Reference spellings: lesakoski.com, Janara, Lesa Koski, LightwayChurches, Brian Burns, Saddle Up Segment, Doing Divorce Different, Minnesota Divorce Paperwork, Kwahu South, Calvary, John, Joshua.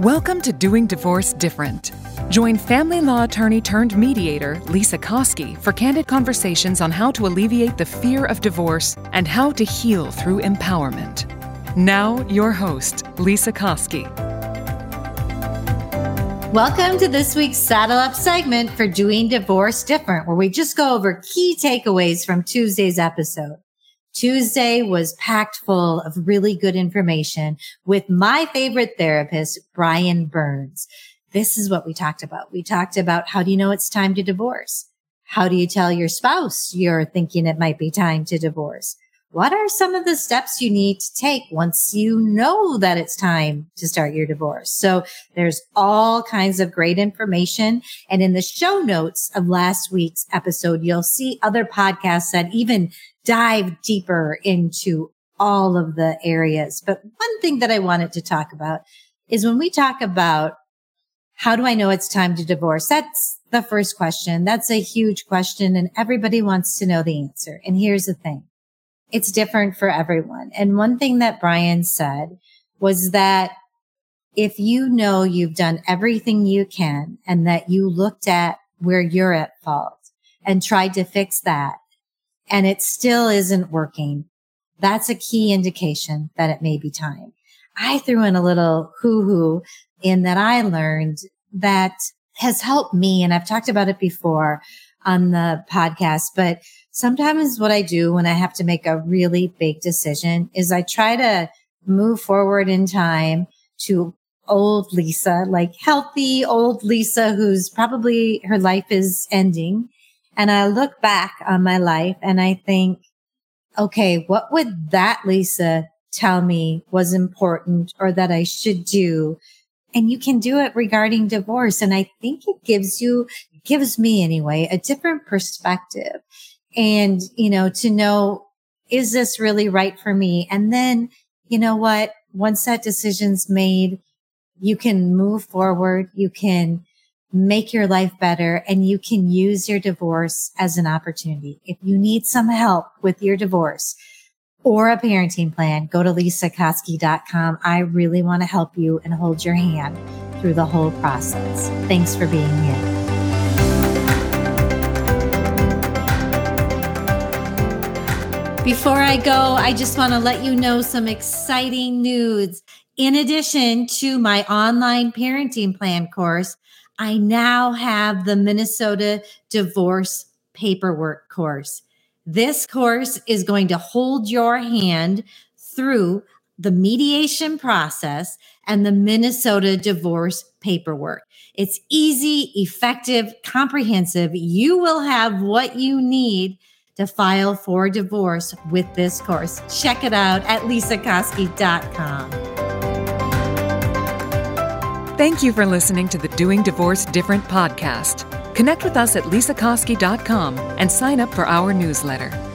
Welcome to Doing Divorce Different. Join family law attorney turned mediator Lesa Koski for candid conversations on how to alleviate the fear of divorce and how to heal through empowerment. Now, your host, Lesa Koski. Welcome to this week's Saddle Up segment for Doing Divorce Different, where we just go over key takeaways from Tuesday's episode. Tuesday was packed full of really good information with my favorite therapist, Brian Burns. This is what we talked about. We talked about, how do you know it's time to divorce? How do you tell your spouse you're thinking it might be time to divorce? What are some of the steps you need to take once you know that it's time to start your divorce? So there's all kinds of great information. And in the show notes of last week's episode, you'll see other podcasts that even dive deeper into all of the areas. But one thing that I wanted to talk about is, when we talk about, how do I know it's time to divorce? That's the first question. That's a huge question, and everybody wants to know the answer. And here's the thing. It's different for everyone. And one thing that Brian said was that if you know you've done everything you can and that you looked at where you're at fault and tried to fix that, and it still isn't working, that's a key indication that it may be time. I threw in a little hoo-hoo in that I learned that has helped me, and I've talked about it before on the podcast, but sometimes what I do when I have to make a really big decision is I try to move forward in time to old Lesa, like healthy old Lesa, who's probably, her life is ending. And I look back on my life and I think, okay, what would that Lesa tell me was important or that I should do? And you can do it regarding divorce. And I think it gives me anyway, a different perspective. And, you know, to know, is this really right for me? And then, you know what? Once that decision's made, you can move forward. You can make your life better, and you can use your divorce as an opportunity. If you need some help with your divorce or a parenting plan, go to lesakoski.com. I really want to help you and hold your hand through the whole process. Thanks for being here. Before I go, I just want to let you know some exciting news. In addition to my online parenting plan course, I now have the Minnesota Divorce Paperwork course. This course is going to hold your hand through the mediation process and the Minnesota Divorce Paperwork. It's easy, effective, comprehensive. You will have what you need to file for divorce with this course. Check it out at lesakoski.com. Thank you for listening to the Doing Divorce Different podcast. Connect with us at lesakoski.com and sign up for our newsletter.